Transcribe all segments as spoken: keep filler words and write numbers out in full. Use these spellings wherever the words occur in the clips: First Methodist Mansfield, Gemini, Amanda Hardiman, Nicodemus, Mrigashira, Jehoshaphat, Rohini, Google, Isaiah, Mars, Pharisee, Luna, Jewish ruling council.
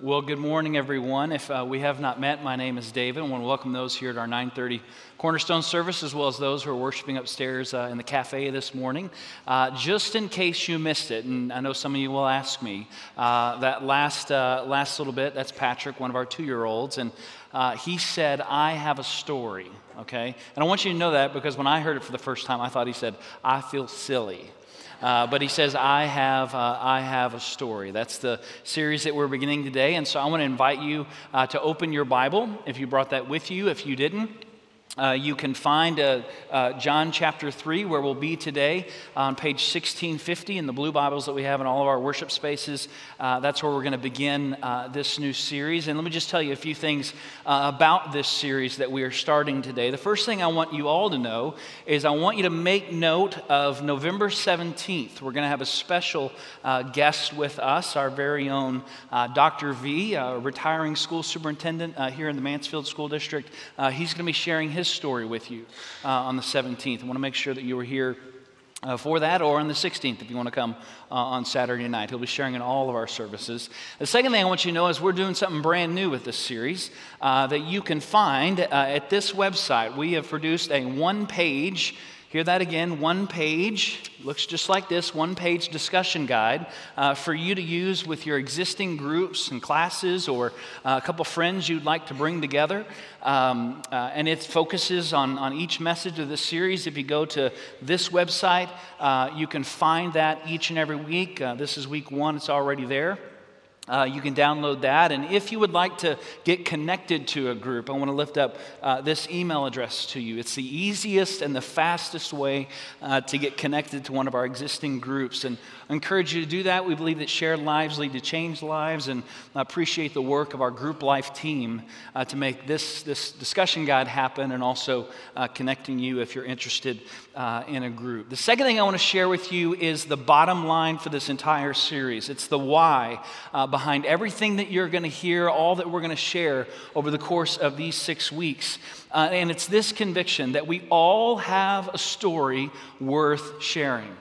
Well, good morning, everyone. If uh, we have not met, my name is David. I want to welcome those here at our nine thirty Cornerstone service, as well as those who are worshiping upstairs uh, in the cafe this morning. Uh, just in case you missed it, and I know some of you will ask me, uh, that last uh, last little bit, that's Patrick, one of our two-year-olds, and uh, he said, "I have a story," okay? And I want you to know that because when I heard it for the first time, I thought he said, "I feel silly." Uh, but he says, I have uh, I have a story. That's the series that we're beginning today. And so I want to invite you uh, to open your Bible, if you brought that with you. If you didn't, uh, you can find uh, uh, John chapter three, where we'll be today, on page sixteen fifty in the blue Bibles that we have in all of our worship spaces. Uh, that's where we're going to begin uh, this new series. And let me just tell you a few things uh, about this series that we are starting today. The first thing I want you all to know is I want you to make note of November seventeenth. We're going to have a special uh, guest with us, our very own uh, Doctor V, a retiring school superintendent uh, here in the Mansfield School District. Uh, he's going to be sharing his story with you uh, on the seventeenth. I want to make sure that you were here uh, for that, or on the sixteenth if you want to come uh, on Saturday night. He'll be sharing in all of our services. The second thing I want you to know is we're doing something brand new with this series uh, that you can find uh, at this website. We have produced a one-page Hear that again, one page, looks just like this, one page discussion guide uh, for you to use with your existing groups and classes, or uh, a couple friends you'd like to bring together. Um, uh, and it focuses on, on each message of this series. If you go to this website, uh, you can find that each and every week. Uh, this is week one, it's already there. Uh, you can download that, and if you would like to get connected to a group, I want to lift up uh, this email address to you. It's the easiest and the fastest way uh, to get connected to one of our existing groups, and I encourage you to do that. We believe that shared lives lead to changed lives, and I appreciate the work of our group life team uh, to make this, this discussion guide happen, and also uh, connecting you if you're interested uh, in a group. The second thing I want to share with you is the bottom line for this entire series. It's the why uh, behind everything that you're going to hear, all that we're going to share over the course of these six weeks. Uh, and it's this conviction that we all have a story worth sharing.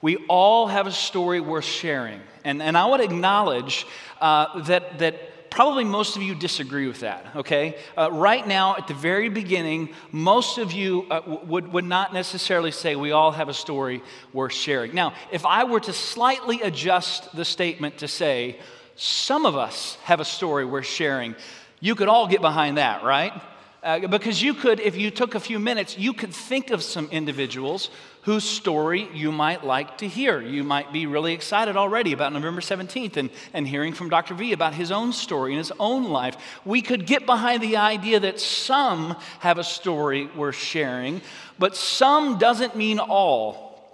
We all have a story worth sharing. And, and I would acknowledge uh, that, that probably most of you disagree with that, okay? Uh, right now, at the very beginning, most of you uh, would, would not necessarily say we all have a story worth sharing. Now, if I were to slightly adjust the statement to say, some of us have a story worth sharing, you could all get behind that, right? Uh, because you could, if you took a few minutes, you could think of some individuals whose story you might like to hear. You might be really excited already about November seventeenth and, and hearing from Doctor V about his own story and his own life. We could get behind the idea that some have a story worth sharing, but some doesn't mean all.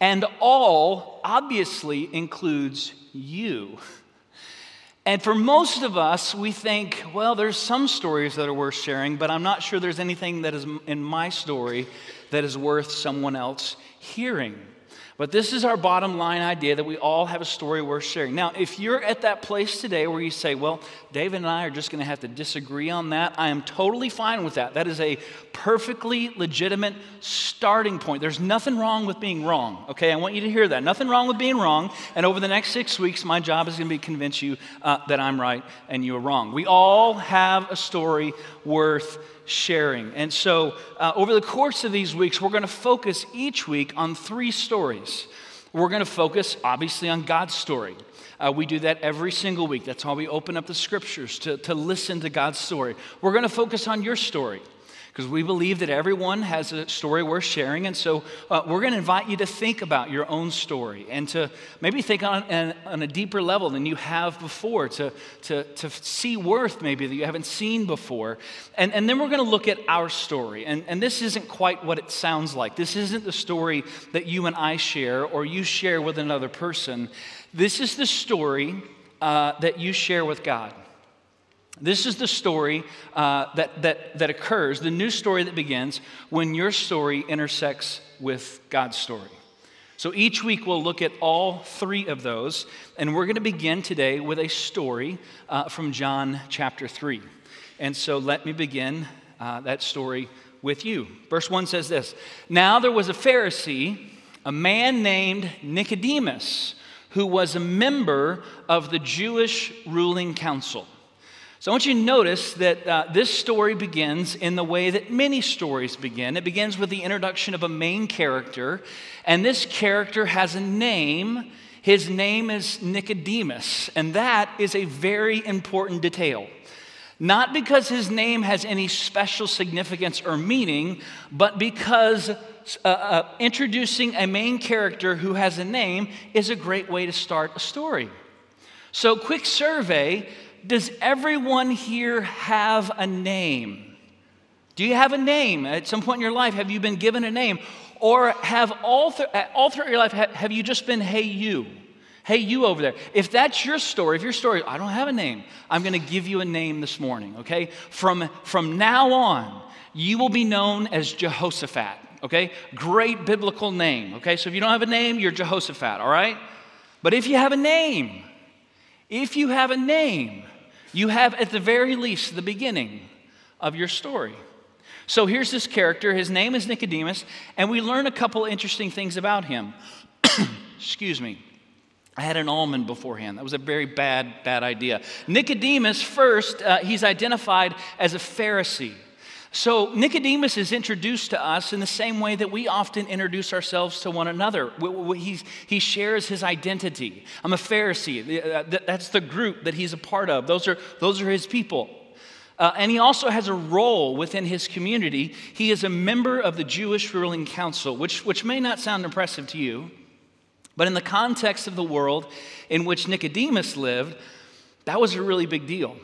And all obviously includes you. And for most of us, we think, well, there's some stories that are worth sharing, but I'm not sure there's anything that is in my story that is worth someone else hearing. But this is our bottom line idea, that we all have a story worth sharing. Now, if you're at that place today where you say, well, David and I are just going to have to disagree on that, I am totally fine with that. That is a perfectly legitimate starting point. There's nothing wrong with being wrong, okay? I want you to hear that. Nothing wrong with being wrong. And over the next six weeks, my job is going to be to convince you uh, that I'm right and you're wrong. We all have a story worth sharing. And so uh, over the course of these weeks, we're going to focus each week on three stories. We're going to focus, obviously, on God's story. Uh, we do that every single week. That's how we open up the scriptures, to, to listen to God's story. We're going to focus on your story, because we believe that everyone has a story worth sharing. And so uh, we're going to invite you to think about your own story, and to maybe think on, an, on a deeper level than you have before, to, to, to see worth maybe that you haven't seen before. And, and then we're going to look at our story. And, and this isn't quite what it sounds like. This isn't the story that you and I share, or you share with another person. This is the story uh, that you share with God. This is the story uh, that, that, that occurs, the new story that begins when your story intersects with God's story. So each week we'll look at all three of those, and we're going to begin today with a story uh, from John chapter three. And so let me begin uh, that story with you. Verse one says this: Now there was a Pharisee, a man named Nicodemus, who was a member of the Jewish ruling council. So I want you to notice that uh, this story begins in the way that many stories begin. It begins with the introduction of a main character, and this character has a name. His name is Nicodemus, and that is a very important detail. Not because his name has any special significance or meaning, but because uh, uh, introducing a main character who has a name is a great way to start a story. So, quick survey. Does everyone here have a name? Do you have a name? At some point in your life, have you been given a name? Or have all, th- all throughout your life, ha- have you just been, hey, you? Hey, you over there. If that's your story, if your story, I don't have a name, I'm going to give you a name this morning, okay? From, from now on, you will be known as Jehoshaphat, okay? Great biblical name, okay? So if you don't have a name, you're Jehoshaphat, all right? But if you have a name, if you have a name, you have, at the very least, the beginning of your story. So here's this character. His name is Nicodemus, and we learn a couple interesting things about him. Excuse me. I had an almond beforehand. That was a very bad, bad idea. Nicodemus, first, uh, he's identified as a Pharisee. So Nicodemus is introduced to us in the same way that we often introduce ourselves to one another. He's, he shares his identity. I'm a Pharisee. That's the group that he's a part of. Those are, those are his people. Uh, and he also has a role within his community. He is a member of the Jewish ruling council, which, which may not sound impressive to you, but in the context of the world in which Nicodemus lived, that was a really big deal.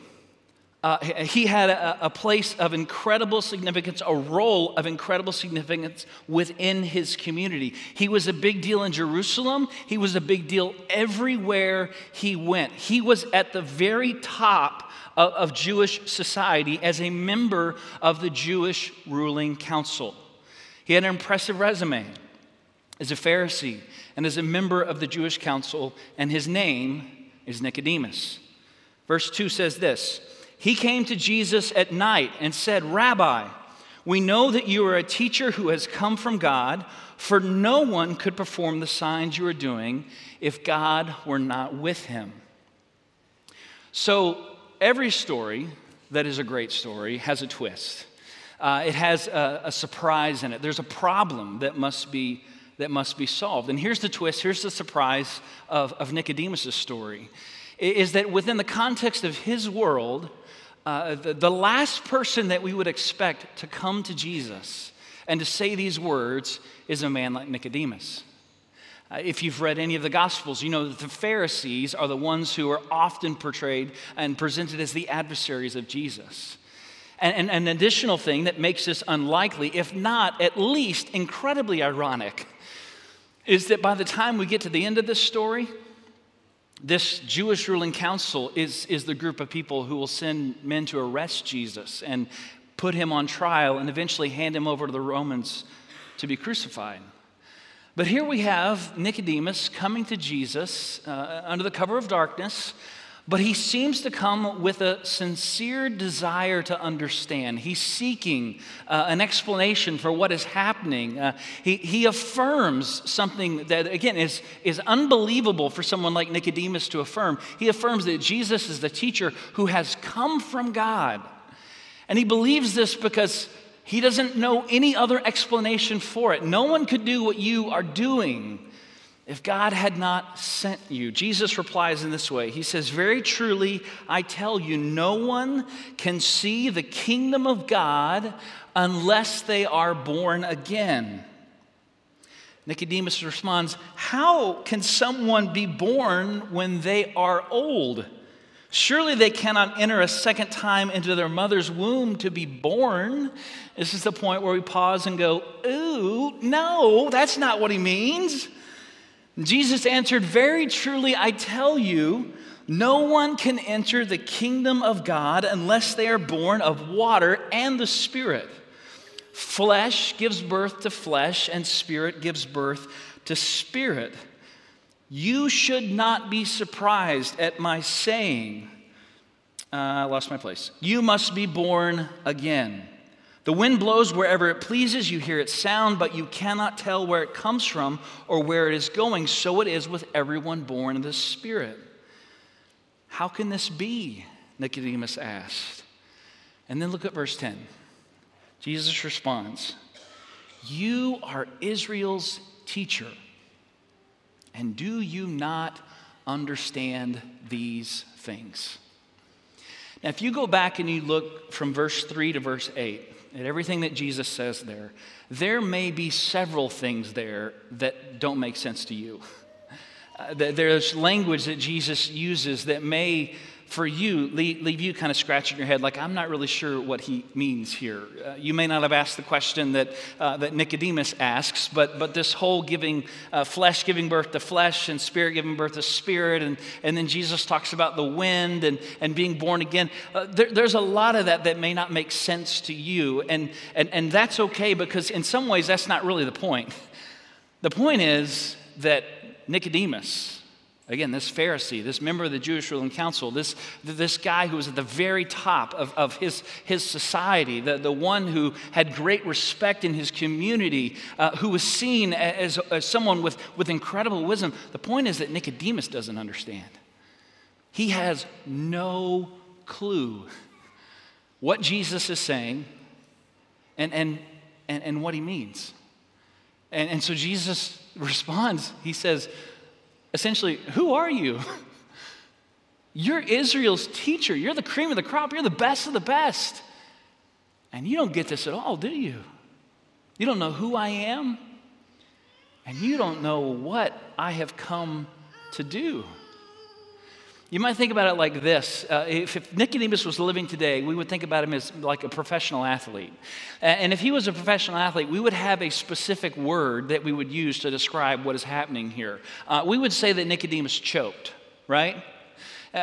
Uh, he had a, a place of incredible significance, a role of incredible significance within his community. He was a big deal in Jerusalem. He was a big deal everywhere he went. He was at the very top of, of Jewish society as a member of the Jewish ruling council. He had an impressive resume as a Pharisee and as a member of the Jewish council, and his name is Nicodemus. Verse two says this. He came to Jesus at night and said, Rabbi, we know that you are a teacher who has come from God, for no one could perform the signs you are doing if God were not with him. So every story that is a great story has a twist. Uh, it has a, a surprise in it. There's a problem that must be that must be solved. And here's the twist, here's the surprise of, of Nicodemus' story, is that within the context of his world, Uh, the, the last person that we would expect to come to Jesus and to say these words is a man like Nicodemus. Uh, if you've read any of the Gospels, you know that the Pharisees are the ones who are often portrayed and presented as the adversaries of Jesus. And, and, and an additional thing that makes this unlikely, if not at least incredibly ironic, is that by the time we get to the end of this story, this Jewish ruling council is, is the group of people who will send men to arrest Jesus and put him on trial and eventually hand him over to the Romans to be crucified. But here we have Nicodemus coming to Jesus uh, under the cover of darkness, but he seems to come with a sincere desire to understand. He's seeking uh, an explanation for what is happening. Uh, he, he affirms something that, again, is, is unbelievable for someone like Nicodemus to affirm. He affirms that Jesus is the teacher who has come from God. And he believes this because he doesn't know any other explanation for it. No one could do what you are doing if God had not sent you. Jesus replies in this way. He says, very truly, I tell you, no one can see the kingdom of God unless they are born again. Nicodemus responds, how can someone be born when they are old? Surely they cannot enter a second time into their mother's womb to be born. This is the point where we pause and go, ooh, no, that's not what he means. Jesus answered, very truly, I tell you, no one can enter the kingdom of God unless they are born of water and the Spirit. Flesh gives birth to flesh, and spirit gives birth to spirit. You should not be surprised at my saying, uh, I lost my place. You must be born again. The wind blows wherever it pleases, you hear its sound, but you cannot tell where it comes from or where it is going. So it is with everyone born of the Spirit. How can this be? Nicodemus asked. And then look at verse ten. Jesus responds, "You are Israel's teacher, and do you not understand these things?" Now, if you go back and you look from verse three to verse eight, at everything that Jesus says there, there may be several things there that don't make sense to you. Uh, there's language that Jesus uses that may, for you, leave, leave you kind of scratching your head like, I'm not really sure what he means here. Uh, you may not have asked the question that uh, that Nicodemus asks, but but this whole giving uh, flesh, giving birth to flesh, and spirit giving birth to spirit, and, and then Jesus talks about the wind and, and being born again. Uh, there, there's a lot of that that may not make sense to you, and, and, and that's okay, because in some ways that's not really the point. The point is that Nicodemus, again, this Pharisee, this member of the Jewish ruling council, this, this guy who was at the very top of, of his, his society, the, the one who had great respect in his community, uh, who was seen as, as someone with, with incredible wisdom. The point is that Nicodemus doesn't understand. He has no clue what Jesus is saying and, and, and, and what he means. And, and so Jesus responds, he says, essentially, who are you? You're Israel's teacher. You're the cream of the crop. You're the best of the best. And you don't get this at all, do you? You don't know who I am, and you don't know what I have come to do. You might think about it like this. Uh, if, if Nicodemus was living today, we would think about him as like a professional athlete. And if he was a professional athlete, we would have a specific word that we would use to describe what is happening here. Uh, we would say that Nicodemus choked, right?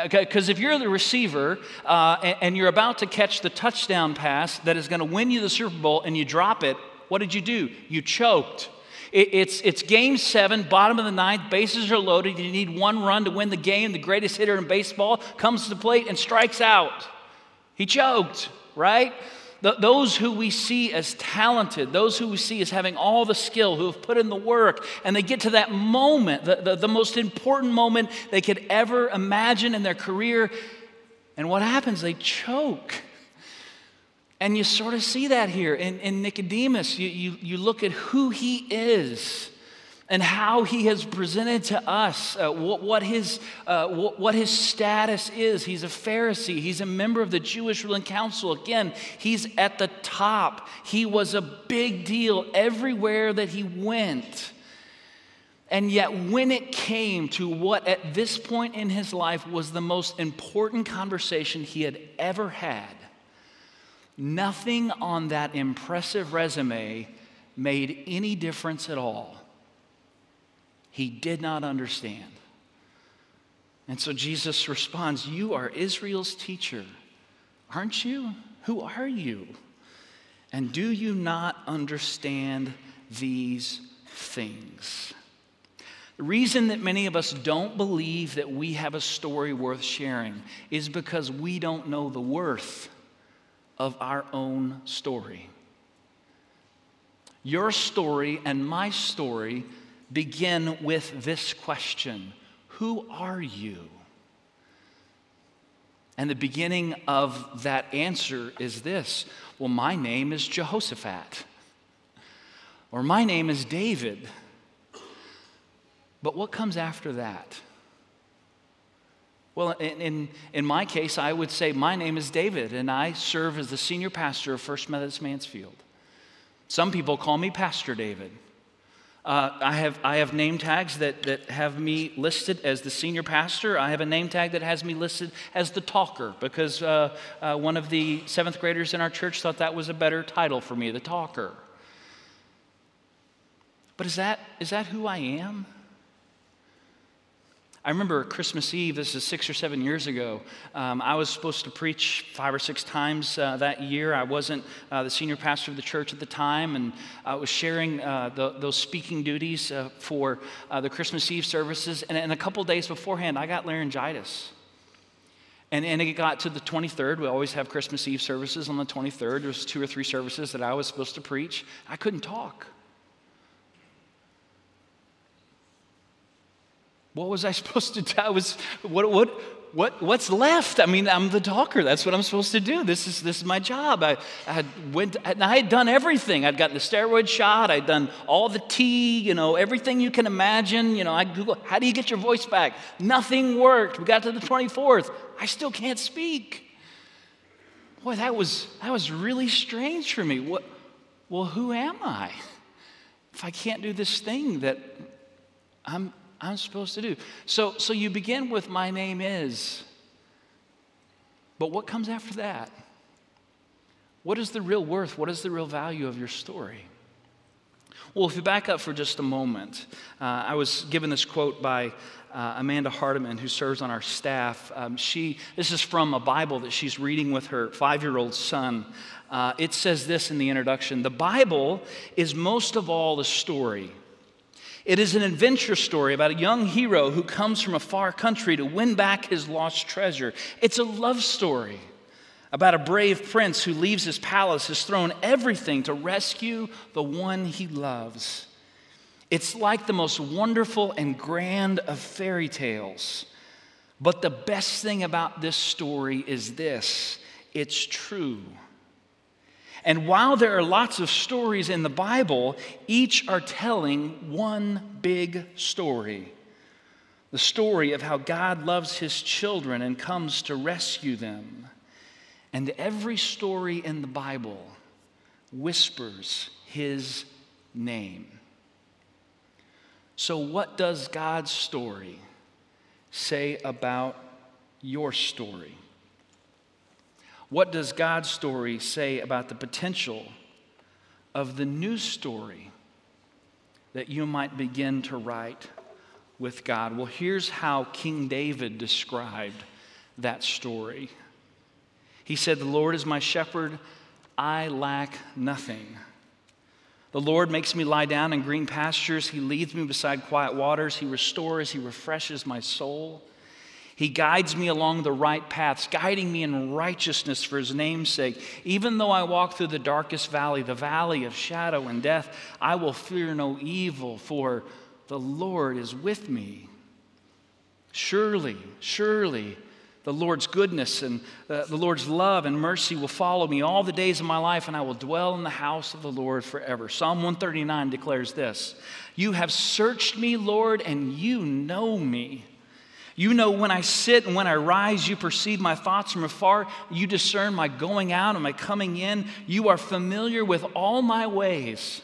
Because uh, if you're the receiver uh, and, and you're about to catch the touchdown pass that is going to win you the Super Bowl and you drop it, what did you do? You choked. It's, it's game seven, bottom of the ninth, bases are loaded, you need one run to win the game, the greatest hitter in baseball comes to the plate and strikes out. He choked, right? Th- those who we see as talented, those who we see as having all the skill, who have put in the work, and they get to that moment, the, the, the most important moment they could ever imagine in their career, and what happens? They choke. And you sort of see that here in, in Nicodemus. You, you, you look at who he is and how he has presented to us uh, what, what, his, uh, what, what his status is. He's a Pharisee. He's a member of the Jewish ruling council. Again, he's at the top. He was a big deal everywhere that he went. And yet when it came to what at this point in his life was the most important conversation he had ever had, nothing on that impressive resume made any difference at all. He did not understand. And so Jesus responds, "You are Israel's teacher, aren't you? Who are you? And do you not understand these things?" The reason that many of us don't believe that we have a story worth sharing is because we don't know the worth of our own story. Your story and my story begin with this question: who are you? And the beginning of that answer is this: well, my name is Jehoshaphat, or my name is David. But what comes after that? Well, in, in, in my case, I would say my name is David, and I serve as the senior pastor of First Methodist Mansfield. Some people call me Pastor David. Uh, I have I have name tags that, that have me listed as the senior pastor. I have a name tag that has me listed as the talker, because uh, uh, one of the seventh graders in our church thought that was a better title for me, the talker. But is that is that who I am? I remember Christmas Eve, this is six or seven years ago, um, I was supposed to preach five or six times uh, that year. I wasn't uh, the senior pastor of the church at the time, and I was sharing uh, the, those speaking duties uh, for uh, the Christmas Eve services, and, and a couple days beforehand, I got laryngitis. And, and it got to the twenty-third. We always have Christmas Eve services on the twenty-third. There was two or three services that I was supposed to preach. I couldn't talk. What was I supposed to do? I was, what, what, what, what's left? I mean, I'm the talker. That's what I'm supposed to do. This is, this is my job. I, I had went, and I had done everything. I'd gotten the steroid shot. I'd done all the tea, you know, everything you can imagine. You know, I Googled, how do you get your voice back? Nothing worked. We got to the twenty-fourth. I still can't speak. Boy, that was, that was really strange for me. What, well, who am I if I can't do this thing that I'm, I'm supposed to do? So so you begin with my name is. But what comes after that? What is the real worth? What is the real value of your story? Well, if you back up for just a moment, uh, I was given this quote by uh, Amanda Hardiman, who serves on our staff. Um, she this is from a Bible that she's reading with her five-year-old son. Uh, it says this in the introduction: the Bible is most of all a story. It is an adventure story about a young hero who comes from a far country to win back his lost treasure. It's a love story about a brave prince who leaves his palace, his throne, everything to rescue the one he loves. It's like the most wonderful and grand of fairy tales. But the best thing about this story is this: it's true. And while there are lots of stories in the Bible, each are telling one big story. The story of how God loves his children and comes to rescue them. And every story in the Bible whispers his name. So what does God's story say about your story? What does God's story say about the potential of the new story that you might begin to write with God? Well, here's how King David described that story. He said, "The Lord is my shepherd, I lack nothing. The Lord makes me lie down in green pastures. He leads me beside quiet waters. He restores, he refreshes my soul. He guides me along the right paths, guiding me in righteousness for his name's sake. Even though I walk through the darkest valley, the valley of shadow and death, I will fear no evil, for the Lord is with me. Surely, surely, the Lord's goodness and uh, the Lord's love and mercy will follow me all the days of my life, and I will dwell in the house of the Lord forever." Psalm one thirty-nine declares this: "You have searched me, Lord, and you know me. You know when I sit and when I rise. You perceive my thoughts from afar. You discern my going out and my coming in. You are familiar with all my ways,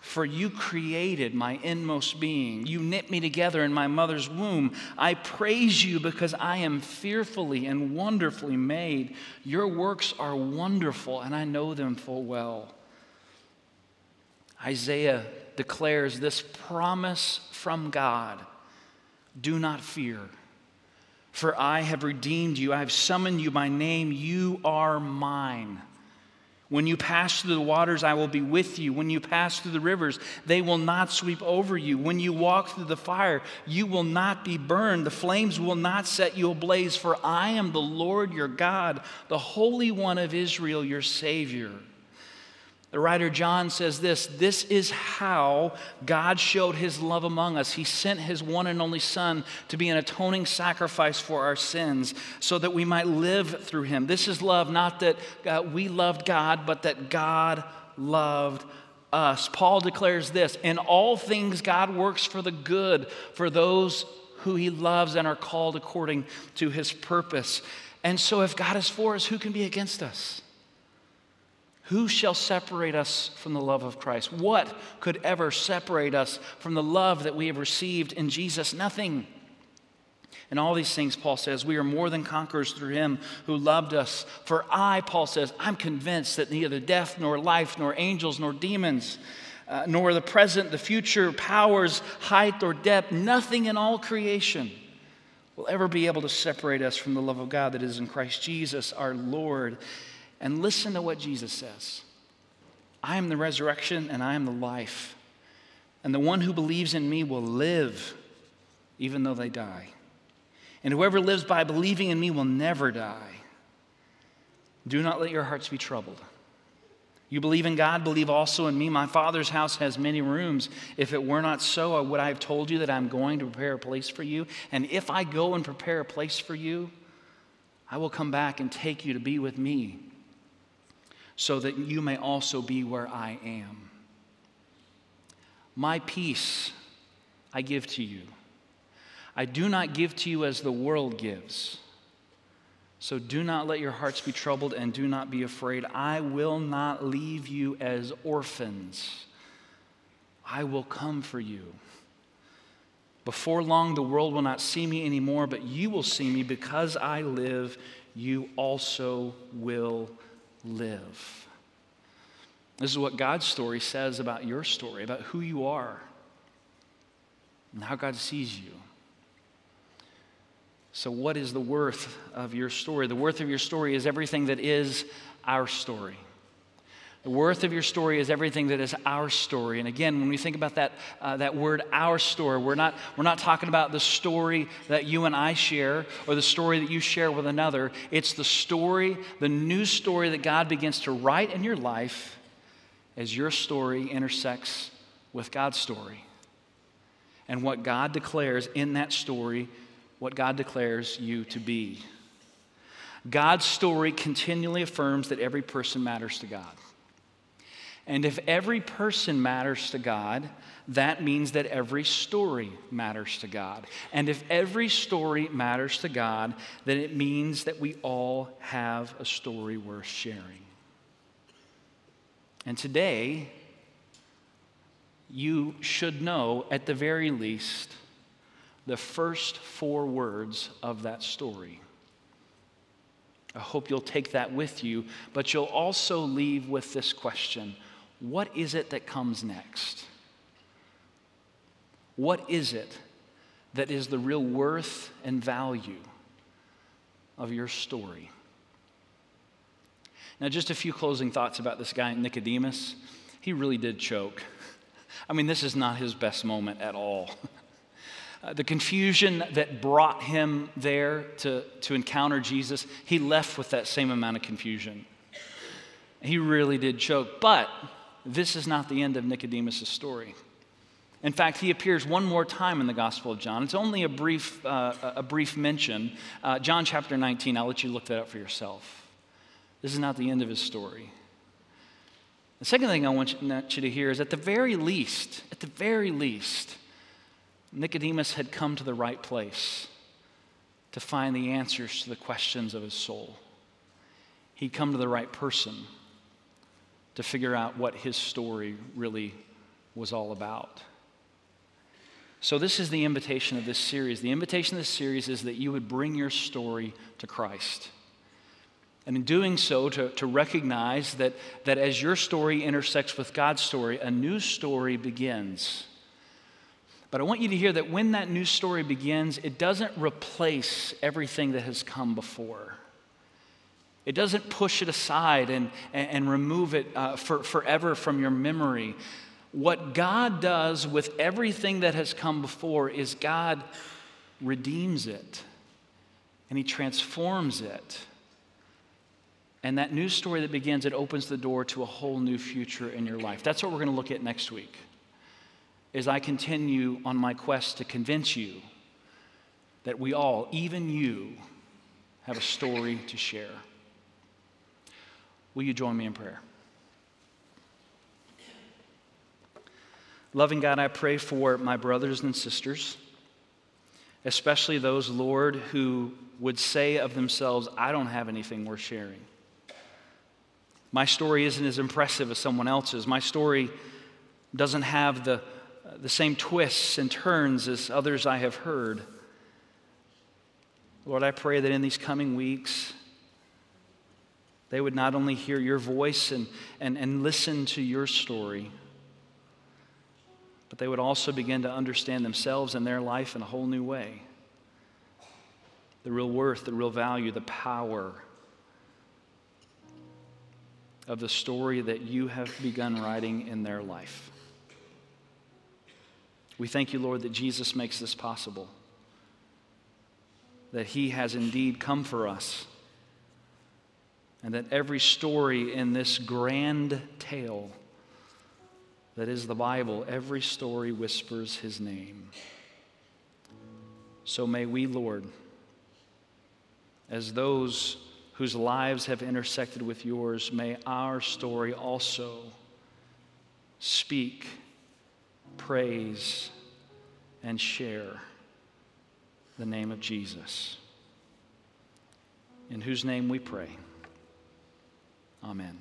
for you created my inmost being. You knit me together in my mother's womb. I praise you because I am fearfully and wonderfully made. Your works are wonderful, and I know them full well." Isaiah declares this promise from God: "Do not fear, for I have redeemed you. I have summoned you by name. You are mine. When you pass through the waters, I will be with you. When you pass through the rivers, they will not sweep over you. When you walk through the fire, you will not be burned. The flames will not set you ablaze, for I am the Lord your God, the Holy One of Israel, your Savior." The writer John says this: "This is how God showed his love among us. He sent his one and only Son to be an atoning sacrifice for our sins so that we might live through him. This is love, not that uh, we loved God, but that God loved us." Paul declares this: "In all things God works for the good, for those who he loves and are called according to his purpose." And so if God is for us, who can be against us? Who shall separate us from the love of Christ? What could ever separate us from the love that we have received in Jesus? Nothing. And all these things, Paul says, we are more than conquerors through him who loved us. For I, Paul says, I'm convinced that neither death nor life nor angels nor demons uh, nor the present, the future, powers, height or depth, nothing in all creation will ever be able to separate us from the love of God that is in Christ Jesus our Lord. And listen to what Jesus says: "I am the resurrection and I am the life. And the one who believes in me will live even though they die. And whoever lives by believing in me will never die. Do not let your hearts be troubled. You believe in God, believe also in me. My Father's house has many rooms. If it were not so, would I have told you that I'm going to prepare a place for you? And if I go and prepare a place for you, I will come back and take you to be with me, so that you may also be where I am. My peace I give to you. I do not give to you as the world gives. So do not let your hearts be troubled and do not be afraid. I will not leave you as orphans. I will come for you. Before long, the world will not see me anymore, but you will see me because I live. You also will live. This is what God's story says about your story, about who you are and how God sees you. So what is the worth of your story? The worth of your story is everything that is our story. The worth of your story is everything that is our story. And again, when we think about that uh, that word, our story, we're not we're not talking about the story that you and I share or the story that you share with another. It's the story, the new story that God begins to write in your life as your story intersects with God's story. And what God declares in that story, what God declares you to be. God's story continually affirms that every person matters to God. And if every person matters to God, that means that every story matters to God. And if every story matters to God, then it means that we all have a story worth sharing. And today, you should know, at the very least, the first four words of that story. I hope you'll take that with you, but you'll also leave with this question: what is it that comes next? What is it that is the real worth and value of your story? Now, just a few closing thoughts about this guy, Nicodemus. He really did choke. I mean, this is not his best moment at all. Uh, the confusion that brought him there to, to encounter Jesus, he left with that same amount of confusion. He really did choke. But this is not the end of Nicodemus' story. In fact, he appears one more time in the Gospel of John. It's only a brief, uh, a brief mention. Uh, John chapter nineteen, I'll let you look that up for yourself. This is not the end of his story. The second thing I want you, want you to hear is, at the very least, at the very least, Nicodemus had come to the right place to find the answers to the questions of his soul. He'd come to the right person to figure out what his story really was all about. So this is the invitation of this series. The invitation of this series is that you would bring your story to Christ. And in doing so, to, to recognize that, that as your story intersects with God's story, a new story begins. But I want you to hear that when that new story begins, it doesn't replace everything that has come before. It doesn't push it aside and, and, and remove it uh, for, forever from your memory. What God does with everything that has come before is God redeems it, and He transforms it. And that new story that begins, it opens the door to a whole new future in your life. That's what we're going to look at next week, as I continue on my quest to convince you that we all, even you, have a story to share. Will you join me in prayer? Loving God, I pray for my brothers and sisters, especially those, Lord, who would say of themselves, I don't have anything worth sharing. My story isn't as impressive as someone else's. My story doesn't have the the same twists and turns as others I have heard. Lord, I pray that in these coming weeks, they would not only hear your voice and, and, and listen to your story, but they would also begin to understand themselves and their life in a whole new way. The real worth, the real value, the power of the story that you have begun writing in their life. We thank you, Lord, that Jesus makes this possible, that he has indeed come for us, and that every story in this grand tale that is the Bible, every story whispers his name. So may we, Lord, as those whose lives have intersected with yours, may our story also speak, praise, and share the name of Jesus, in whose name we pray. Amen.